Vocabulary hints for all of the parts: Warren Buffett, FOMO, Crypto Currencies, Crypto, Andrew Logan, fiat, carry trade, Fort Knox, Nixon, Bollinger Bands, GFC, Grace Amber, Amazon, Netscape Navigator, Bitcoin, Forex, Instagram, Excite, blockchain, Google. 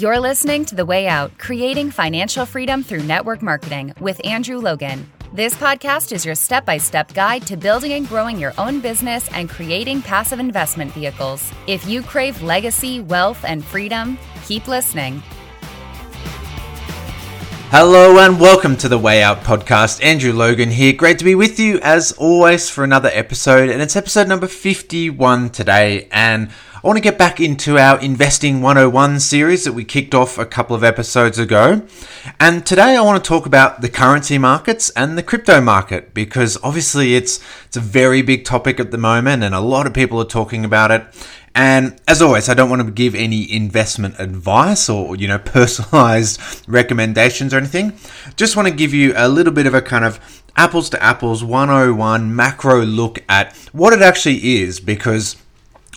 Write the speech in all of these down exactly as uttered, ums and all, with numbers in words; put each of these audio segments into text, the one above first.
You're listening to The Way Out, Creating Financial Freedom Through Network Marketing with Andrew Logan. This podcast is your step-by-step guide to building and growing your own business and creating passive investment vehicles. If you crave legacy, wealth, and freedom, keep listening. Hello and welcome to the Way Out podcast. Andrew Logan here. Great to be with you as always for another episode, and it's episode number fifty-one today, and I want to get back into our Investing one oh one series that we kicked off a couple of episodes ago. And today I want to talk about the currency markets and the crypto market, because obviously it's it's a very big topic at the moment and a lot of people are talking about it. And as always, I don't want to give any investment advice or, you know, personalized recommendations or anything. Just want to give you a little bit of a kind of apples to apples one oh one macro look at what it actually is, because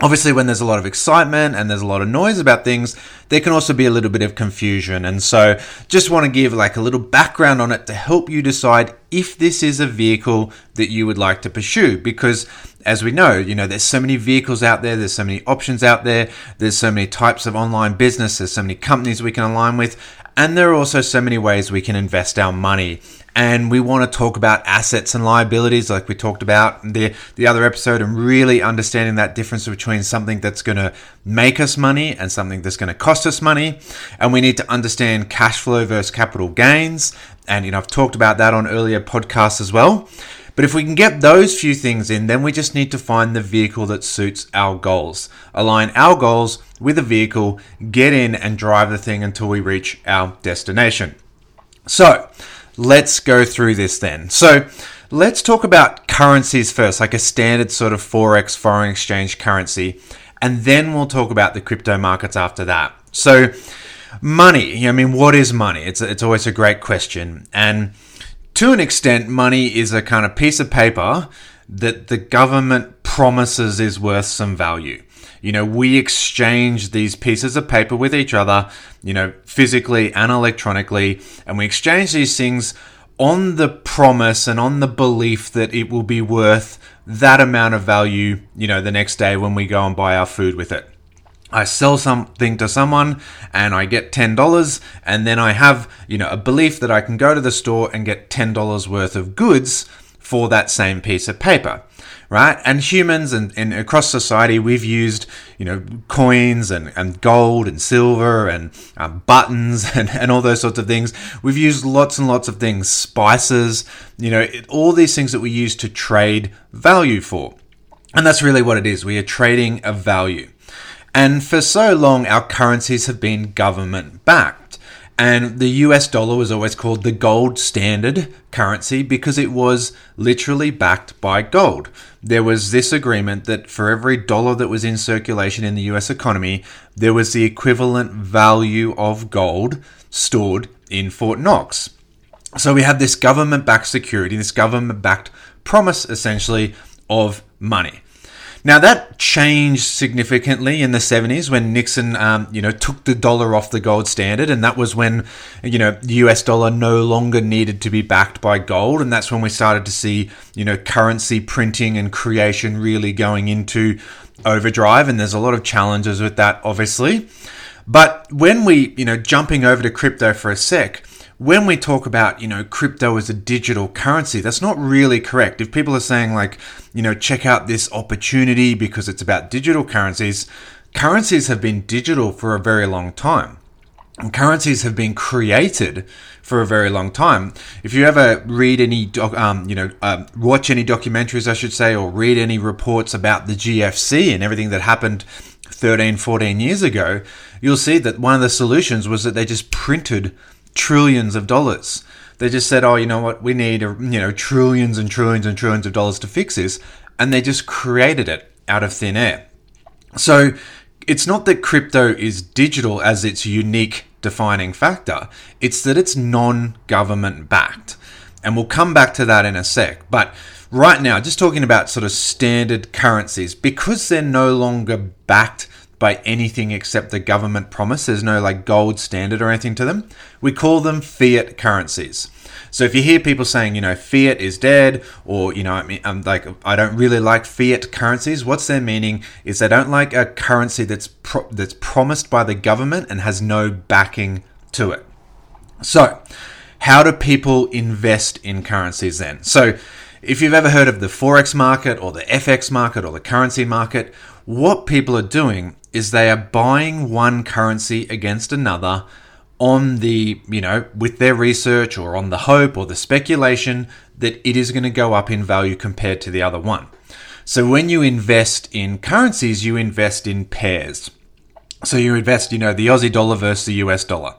obviously when there's a lot of excitement and there's a lot of noise about things, there can also be a little bit of confusion. And so just want to give like a little background on it to help you decide if this is a vehicle that you would like to pursue, because as we know, you know, there's so many vehicles out there, there's so many options out there, there's so many types of online business, there's so many companies we can align with, and there are also so many ways we can invest our money. And we want to talk about assets and liabilities like we talked about in the, the other episode, and really understanding that difference between something that's going to make us money and something that's going to cost us money. And we need to understand cash flow versus capital gains. And, you know, I've talked about that on earlier podcasts as well. But if we can get those few things in, then we just need to find the vehicle that suits our goals. Align our goals with a vehicle, get in and drive the thing until we reach our destination. So let's go through this then. So let's talk about currencies first, like a standard sort of Forex, foreign exchange currency, and then we'll talk about the crypto markets after that. So money, I mean, what is money? It's it's always a great question. And to an extent, money is a kind of piece of paper that the government promises is worth some value. You know, we exchange these pieces of paper with each other, you know, physically and electronically, and we exchange these things on the promise and on the belief that it will be worth that amount of value, you know, the next day when we go and buy our food with it. I sell something to someone and I get ten dollars, and then I have, you know, a belief that I can go to the store and get ten dollars worth of goods for that same piece of paper, right? And humans and, and across society, we've used, you know, coins and, and gold and silver and um, buttons and, and all those sorts of things. We've used lots and lots of things, spices, you know, it, all these things that we use to trade value for. And that's really what it is. We are trading a value. And for so long, our currencies have been government-backed. And the U S dollar was always called the gold standard currency because it was literally backed by gold. There was this agreement that for every dollar that was in circulation in the U S economy, there was the equivalent value of gold stored in Fort Knox. So we had this government-backed security, this government-backed promise, essentially, of money. Now, that changed significantly in the seventies when Nixon, um, you know, took the dollar off the gold standard. And that was when, you know, the U S dollar no longer needed to be backed by gold. And that's when we started to see, you know, currency printing and creation really going into overdrive. And there's a lot of challenges with that, obviously. But when we, you know, jumping over to crypto for a sec, when we talk about, you know, crypto as a digital currency, that's not really correct. If people are saying like, you know, check out this opportunity because it's about digital currencies, currencies have been digital for a very long time. And currencies have been created for a very long time. If you ever read any, doc, um, you know, um, watch any documentaries, I should say, or read any reports about the G F C and everything that happened thirteen, fourteen years ago, you'll see that one of the solutions was that they just printed trillions of dollars. They just said, oh, you know what, we need, you know, trillions and trillions and trillions of dollars to fix this. And they just created it out of thin air. So it's not that crypto is digital as its unique defining factor. It's that it's non-government backed. And we'll come back to that in a sec. But right now, just talking about sort of standard currencies, because they're no longer backed by anything except the government promise. There's no like gold standard or anything to them. We call them fiat currencies. So if you hear people saying, you know, fiat is dead, or, you know, I mean, I'm like, I don't really like fiat currencies. What's their meaning is they don't like a currency that's pro- that's promised by the government and has no backing to it. So, how do people invest in currencies then? So, if you've ever heard of the Forex market or the F X market or the currency market, what people are doing is they are buying one currency against another on the, you know, with their research or on the hope or the speculation that it is going to go up in value compared to the other one. So when you invest in currencies, you invest in pairs. So you invest, you know, the Aussie dollar versus the U S dollar.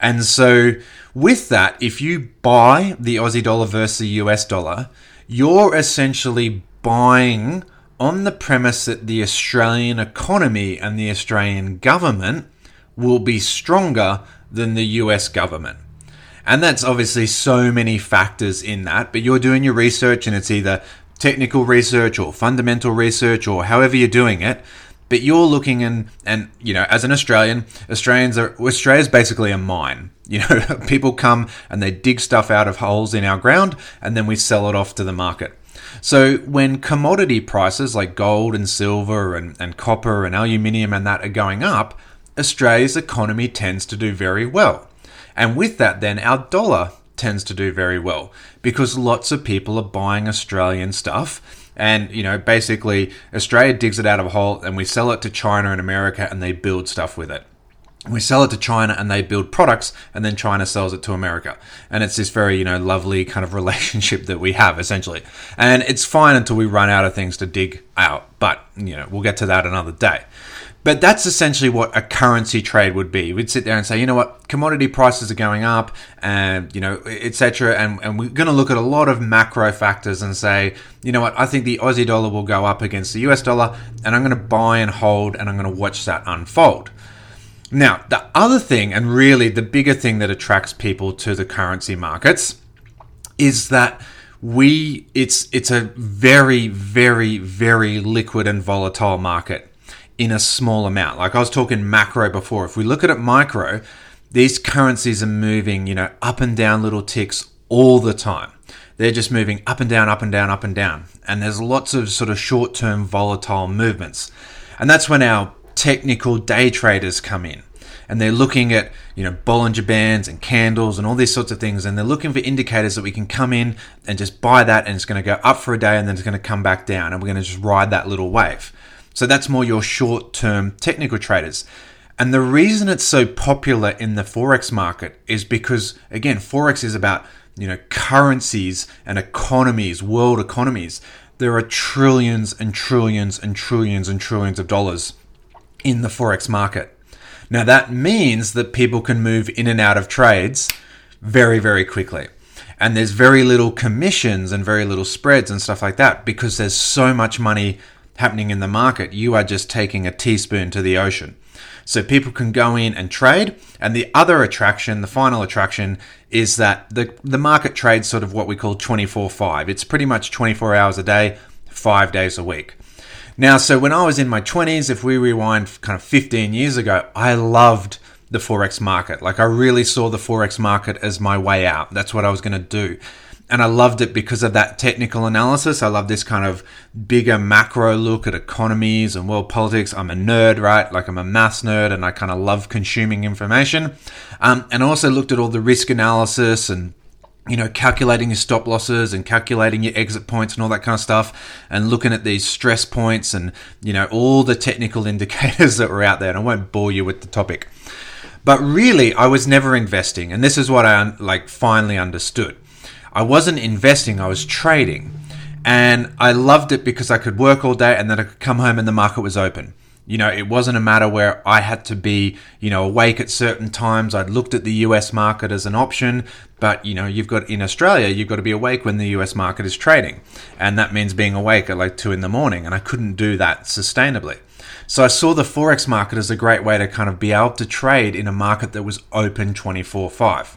And so with that, if you buy the Aussie dollar versus the U S dollar, you're essentially buying on the premise that the Australian economy and the Australian government will be stronger than the U S government. And that's obviously so many factors in that, but you're doing your research and it's either technical research or fundamental research or however you're doing it. But you're looking and, and you know, as an Australian, Australians are, Australia's basically a mine. You know, people come and they dig stuff out of holes in our ground and then we sell it off to the market. So when commodity prices like gold and silver and, and copper and aluminium and that are going up, Australia's economy tends to do very well. And with that then, our dollar tends to do very well because lots of people are buying Australian stuff. And, you know, basically Australia digs it out of a hole and we sell it to China and America and they build stuff with it. We sell it to China and they build products and then China sells it to America. And it's this very, you know, lovely kind of relationship that we have essentially. And it's fine until we run out of things to dig out. But, you know, we'll get to that another day. But that's essentially what a currency trade would be. We'd sit there and say, you know what, commodity prices are going up and, you know, et cetera. And, and we're going to look at a lot of macro factors and say, you know what, I think the Aussie dollar will go up against the U S dollar and I'm going to buy and hold and I'm going to watch that unfold. Now, the other thing, and really the bigger thing that attracts people to the currency markets is that we it's it's a very, very, very liquid and volatile market in a small amount. Like I was talking macro before. If we look at it micro, these currencies are moving, you know, up and down little ticks all the time. They're just moving up and down, up and down, up and down. And there's lots of sort of short-term volatile movements. And that's when our technical day traders come in and they're looking at, you know, Bollinger Bands and candles and all these sorts of things. And they're looking for indicators that we can come in and just buy that. And it's going to go up for a day and then it's going to come back down and we're going to just ride that little wave. So that's more your short-term technical traders. And the reason it's so popular in the Forex market is because, again, Forex is about, you know, currencies and economies, world economies. There are trillions and trillions and trillions and trillions of dollars in the Forex market. Now, that means that people can move in and out of trades very, very quickly. And there's very little commissions and very little spreads and stuff like that because there's so much money happening in the market. You are just taking a teaspoon to the ocean. So people can go in and trade. And the other attraction, the final attraction, is that the, the market trades sort of what we call twenty-four five. It's pretty much twenty-four hours a day, five days a week. Now, so when I was in my twenties, if we rewind kind of fifteen years ago, I loved the Forex market. Like I really saw the Forex market as my way out. That's what I was going to do. And I loved it because of that technical analysis. I love this kind of bigger macro look at economies and world politics. I'm a nerd, right? Like I'm a maths nerd and I kind of love consuming information. Um, and I also looked at all the risk analysis and, you know, calculating your stop losses and calculating your exit points and all that kind of stuff and looking at these stress points and, you know, all the technical indicators that were out there. And I won't bore you with the topic. But really, I was never investing. And this is what I like finally understood. I wasn't investing, I was trading. And I loved it because I could work all day and then I could come home and the market was open. You know, it wasn't a matter where I had to be, you know, awake at certain times. I'd looked at the U S market as an option, but, you know, you've got in Australia, you've got to be awake when the U S market is trading. And that means being awake at like two in the morning. And I couldn't do that sustainably. So I saw the Forex market as a great way to kind of be able to trade in a market that was open twenty-four five.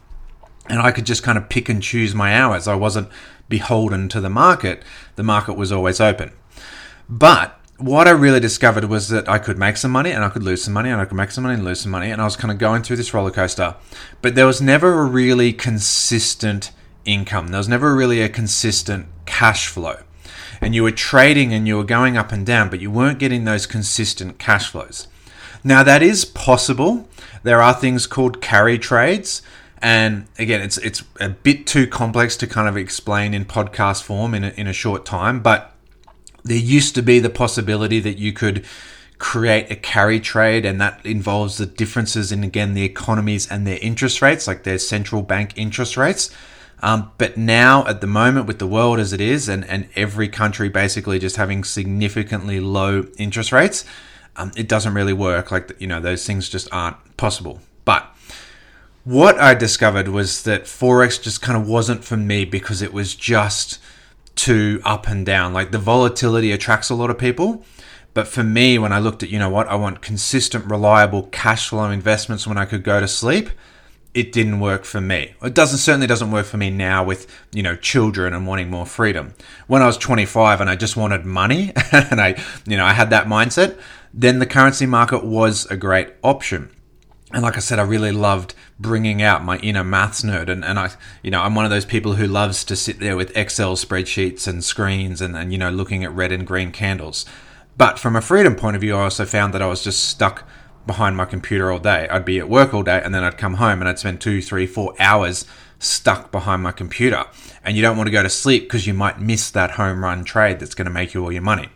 And I could just kind of pick and choose my hours. I wasn't beholden to the market. The market was always open. But what I really discovered was that I could make some money and I could lose some money and I could make some money and lose some money. And I was kind of going through this roller coaster. But there was never a really consistent income. There was never really a consistent cash flow. And you were trading and you were going up and down, but you weren't getting those consistent cash flows. Now, that is possible. There are things called carry trades. And again, it's it's a bit too complex to kind of explain in podcast form in a, in a short time. But there used to be the possibility that you could create a carry trade, and that involves the differences in, again, the economies and their interest rates, like their central bank interest rates. Um, but now at the moment, with the world as it is, and, and every country basically just having significantly low interest rates, um, it doesn't really work. Like, you know, those things just aren't possible. But what I discovered was that Forex just kind of wasn't for me, because it was just too up and down. Like, the volatility attracts a lot of people. But for me, when I looked at, you know what, I want consistent, reliable cash flow investments when I could go to sleep, it didn't work for me. It doesn't certainly doesn't work for me now with, you know, children and wanting more freedom. When I was twenty-five and I just wanted money and I, you know, I had that mindset, then the currency market was a great option. And like I said, I really loved bringing out my inner maths nerd. And, and I, you know, I'm one of those people who loves to sit there with Excel spreadsheets and screens and, and, you know, looking at red and green candles. But from a freedom point of view, I also found that I was just stuck behind my computer all day. I'd be at work all day, and then I'd come home and I'd spend two, three, four hours stuck behind my computer. And you don't want to go to sleep because you might miss that home run trade that's going to make you all your money.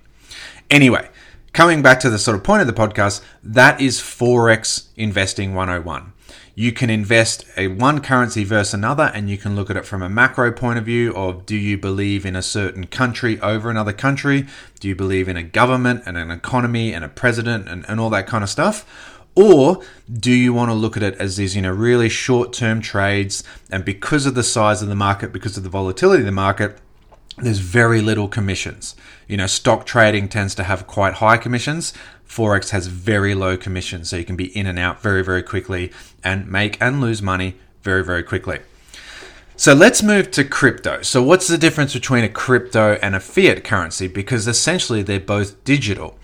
Anyway, coming back to the sort of point of the podcast, that is Forex Investing one oh one. You can invest a one currency versus another, and you can look at it from a macro point of view of, do you believe in a certain country over another country? Do you believe in a government and an economy and a president and, and all that kind of stuff? Or do you want to look at it as these, you know, really short-term trades, and because of the size of the market, because of the volatility of the market, there's very little commissions. You know, stock trading tends to have quite high commissions. Forex has very low commissions, so you can be in and out very, very quickly and make and lose money very, very quickly. So let's move to crypto. So what's the difference between a crypto and a fiat currency? Because essentially they're both digital.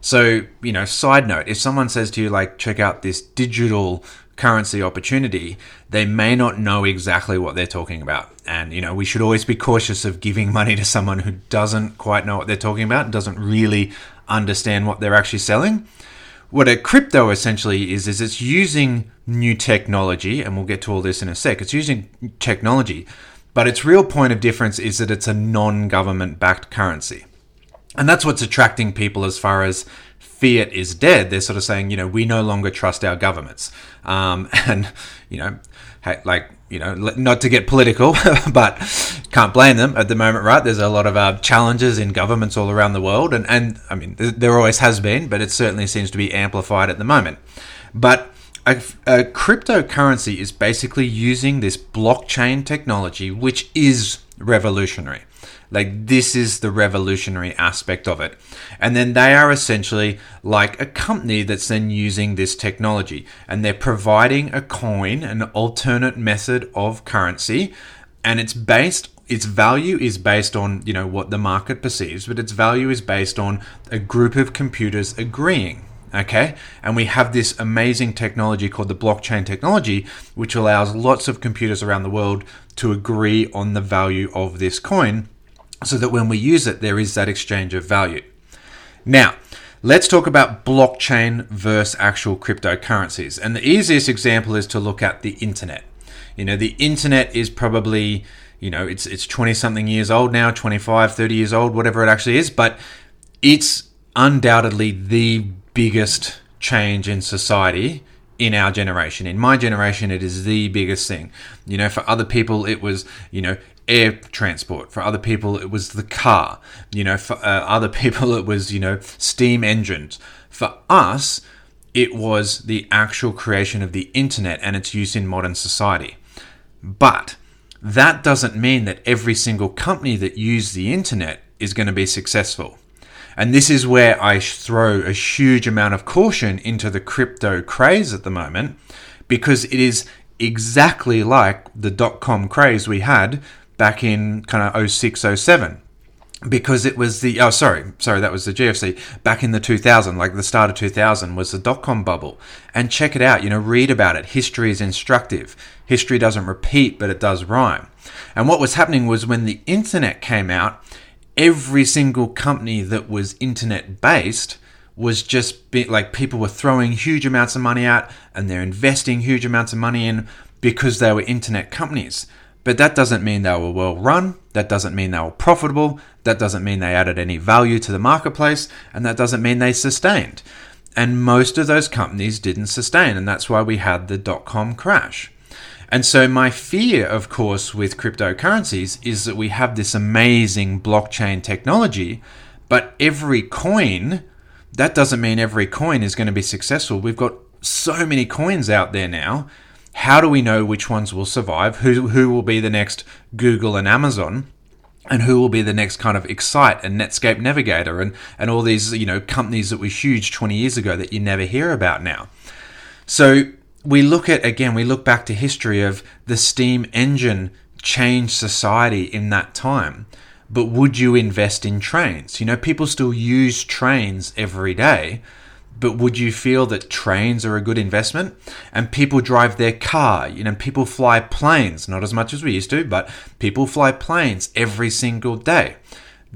So, you know, side note, if someone says to you, like, check out this digital currency opportunity, they may not know exactly what they're talking about. And, you know, we should always be cautious of giving money to someone who doesn't quite know what they're talking about and doesn't really understand what they're actually selling. What a crypto essentially is, is it's using new technology, and we'll get to all this in a sec. It's using technology, but its real point of difference is that it's a non-government backed currency. And that's what's attracting people as far as fiat is dead. They're sort of saying, you know, we no longer trust our governments. Um, and, you know, like, you know, not to get political, but can't blame them at the moment, right? There's a lot of uh, challenges in governments all around the world. And, and I mean, there always has been, but it certainly seems to be amplified at the moment. But a, a cryptocurrency is basically using this blockchain technology, which is revolutionary. Like, this is the revolutionary aspect of it. And then they are essentially like a company that's then using this technology, and they're providing a coin, an alternate method of currency, and it's based, its value is based on, you know, what the market perceives, but its value is based on a group of computers agreeing. Okay, and we have this amazing technology called the blockchain technology, which allows lots of computers around the world to agree on the value of this coin, so that when we use it, there is that exchange of value. Now, let's talk about blockchain versus actual cryptocurrencies. And the easiest example is to look at the internet. You know, the internet is probably, you know, it's it's twenty-something years old now, twenty-five, thirty years old, whatever it actually is, but it's undoubtedly the biggest change in society in our generation. In my generation, it is the biggest thing. You know, for other people, it was, you know, air transport. For other people, it was the car. You know, for uh, other people, it was, you know, steam engines. For us, it was the actual creation of the internet and its use in modern society. But that doesn't mean that every single company that uses the internet is going to be successful. And this is where I throw a huge amount of caution into the crypto craze at the moment, because it is exactly like the dot-com craze we had back in kind of oh six, oh seven, because it was the, oh, sorry, sorry, that was the G F C, back in the two thousand, like the start of two thousand was the dot-com bubble. And check it out, you know, read about it. History is instructive. History doesn't repeat, but it does rhyme. And what was happening was, when the internet came out, every single company that was internet-based was just be, like people were throwing huge amounts of money out and they're investing huge amounts of money in because they were internet companies. But that doesn't mean they were well run. That doesn't mean they were profitable. That doesn't mean they added any value to the marketplace. And that doesn't mean they sustained. And most of those companies didn't sustain. And that's why we had the dot-com crash. And so my fear, of course, with cryptocurrencies is that we have this amazing blockchain technology, but every coin, that doesn't mean every coin is going to be successful. We've got so many coins out there now. How do we know which ones will survive? Who who will be the next Google and Amazon? And who will be the next kind of Excite and Netscape Navigator and, and all these, you know, companies that were huge twenty years ago that you never hear about now? So we look at, again, we look back to history of the steam engine changed society in that time. But would you invest in trains? You know, people still use trains every day, but would you feel that trains are a good investment? And people drive their car, you know, people fly planes, not as much as we used to, but people fly planes every single day.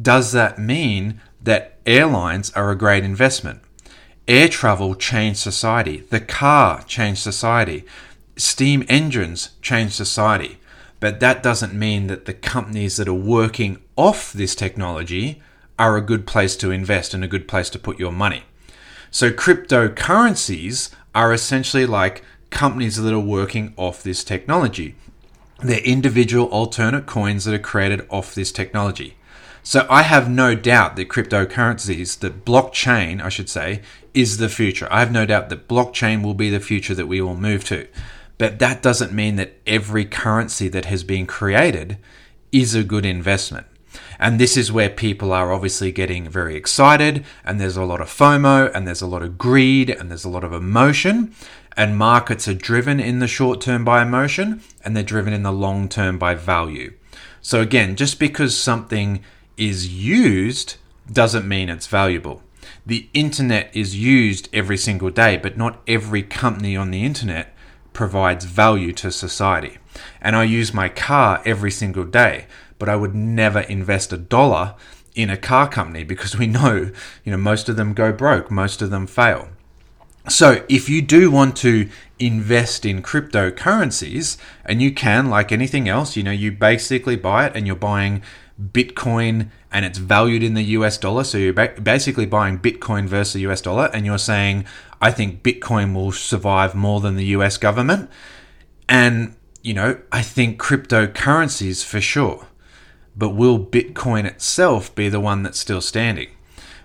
Does that mean that airlines are a great investment? Air travel changed society. The car changed society. Steam engines changed society. But that doesn't mean that the companies that are working off this technology are a good place to invest and a good place to put your money. So cryptocurrencies are essentially like companies that are working off this technology. They're individual alternate coins that are created off this technology. So I have no doubt that cryptocurrencies, that blockchain, I should say, is the future. I have no doubt that blockchain will be the future that we all move to. But that doesn't mean that every currency that has been created is a good investment. And this is where people are obviously getting very excited, and there's a lot of FOMO, and there's a lot of greed, and there's a lot of emotion, and markets are driven in the short term by emotion, and they're driven in the long term by value. So again, just because something is used doesn't mean it's valuable. The internet is used every single day, but not every company on the internet provides value to society. And I use my car every single day, but I would never invest a dollar in a car company because we know, you know, most of them go broke, most of them fail. So if you do want to invest in cryptocurrencies, and you can, like anything else, you know, you basically buy it and you're buying Bitcoin and it's valued in the U S dollar. So you're ba- basically buying Bitcoin versus the U S dollar. And you're saying, I think Bitcoin will survive more than the U S government. And, you know, I think cryptocurrencies for sure. But will Bitcoin itself be the one that's still standing?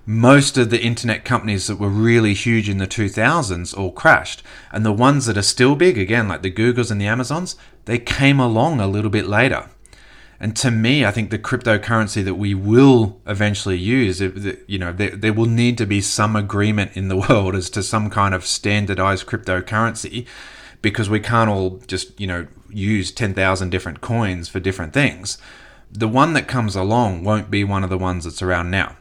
Most of the internet companies that were really huge in the two thousands all crashed. And the ones that are still big, again, like the Googles and the Amazons, they came along a little bit later. And to me, I think the cryptocurrency that we will eventually use, you know, there, there will need to be some agreement in the world as to some kind of standardized cryptocurrency, because we can't all just, you know, use ten thousand different coins for different things. The one that comes along won't be one of the ones that's around now.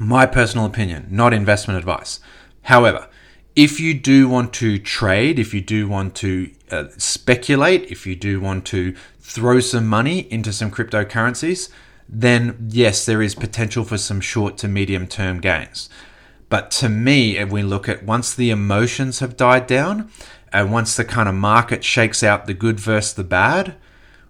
My personal opinion, not investment advice. However, if you do want to trade, if you do want to uh, speculate, if you do want to throw some money into some cryptocurrencies, then yes, there is potential for some short to medium term gains. But to me, if we look at once the emotions have died down and once the kind of market shakes out the good versus the bad,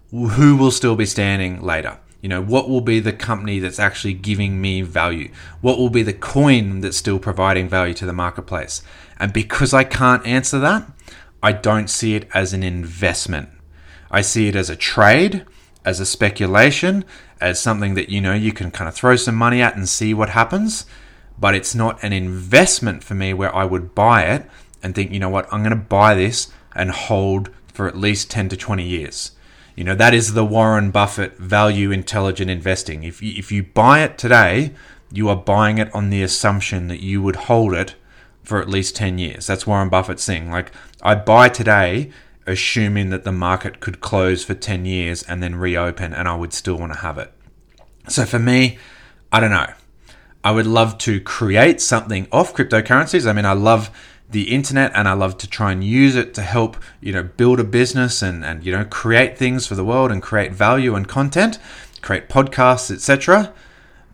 who will still be standing later? You know, what will be the company that's actually giving me value? What will be the coin that's still providing value to the marketplace? And because I can't answer that, I don't see it as an investment. I see it as a trade, as a speculation, as something that, you know, you can kind of throw some money at and see what happens. But it's not an investment for me where I would buy it and think, you know what, I'm going to buy this and hold for at least ten to twenty years. You know, that is the Warren Buffett value intelligent investing. If you, if you buy it today, you are buying it on the assumption that you would hold it for at least ten years. That's Warren Buffett's thing. Like, I buy today, assuming that the market could close for ten years and then reopen and I would still want to have it. So for me, I don't know. I would love to create something off cryptocurrencies. I mean, I love the internet and I love to try and use it to help, you know, build a business and, and, you know, create things for the world and create value and content, create podcasts, et cetera.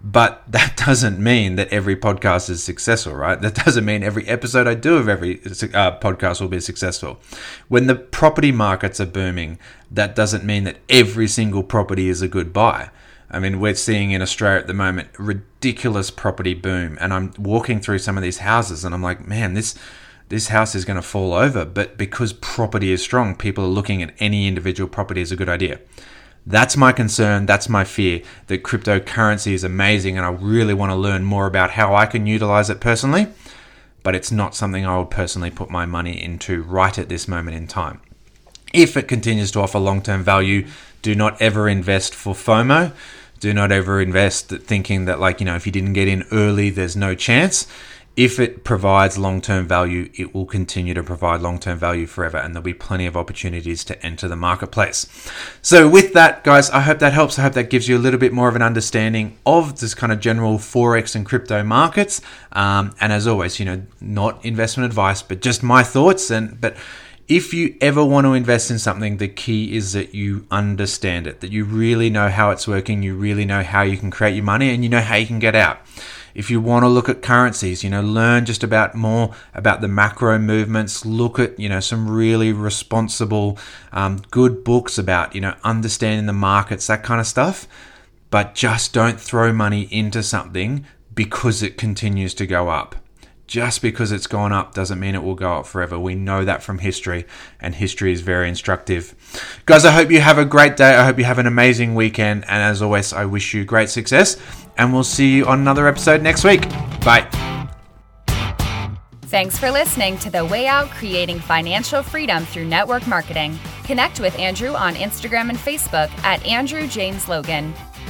But that doesn't mean that every podcast is successful, right? That doesn't mean every episode I do of every uh, podcast will be successful. When the property markets are booming, that doesn't mean that every single property is a good buy. I mean, we're seeing in Australia at the moment, ridiculous property boom. And I'm walking through some of these houses and I'm like, man, this... this house is going to fall over, but because property is strong, people are looking at any individual property as a good idea. That's my concern. That's my fear, that cryptocurrency is amazing and I really want to learn more about how I can utilize it personally, but it's not something I would personally put my money into right at this moment in time. If it continues to offer long-term value, do not ever invest for FOMO. Do not ever invest thinking that, like, you know, if you didn't get in early, there's no chance. If it provides long-term value, it will continue to provide long-term value forever, and there'll be plenty of opportunities to enter the marketplace. So with that, guys, I hope that helps. I hope that gives you a little bit more of an understanding of this kind of general Forex and crypto markets. Um, and as always, you know, not investment advice, but just my thoughts. And but if you ever want to invest in something, the key is that you understand it, that you really know how it's working, you really know how you can create your money, and you know how you can get out. If you want to look at currencies, you know, learn just about more about the macro movements. Look at, you know, some really responsible, um, good books about, you know, understanding the markets, that kind of stuff. But just don't throw money into something because it continues to go up. Just because it's gone up doesn't mean it will go up forever. We know that from history, and history is very instructive. Guys, I hope you have a great day. I hope you have an amazing weekend. And as always, I wish you great success. And we'll see you on another episode next week. Bye. Thanks for listening to The Way Out, Creating Financial Freedom Through Network Marketing. Connect with Andrew on Instagram and Facebook at Andrew James Logan.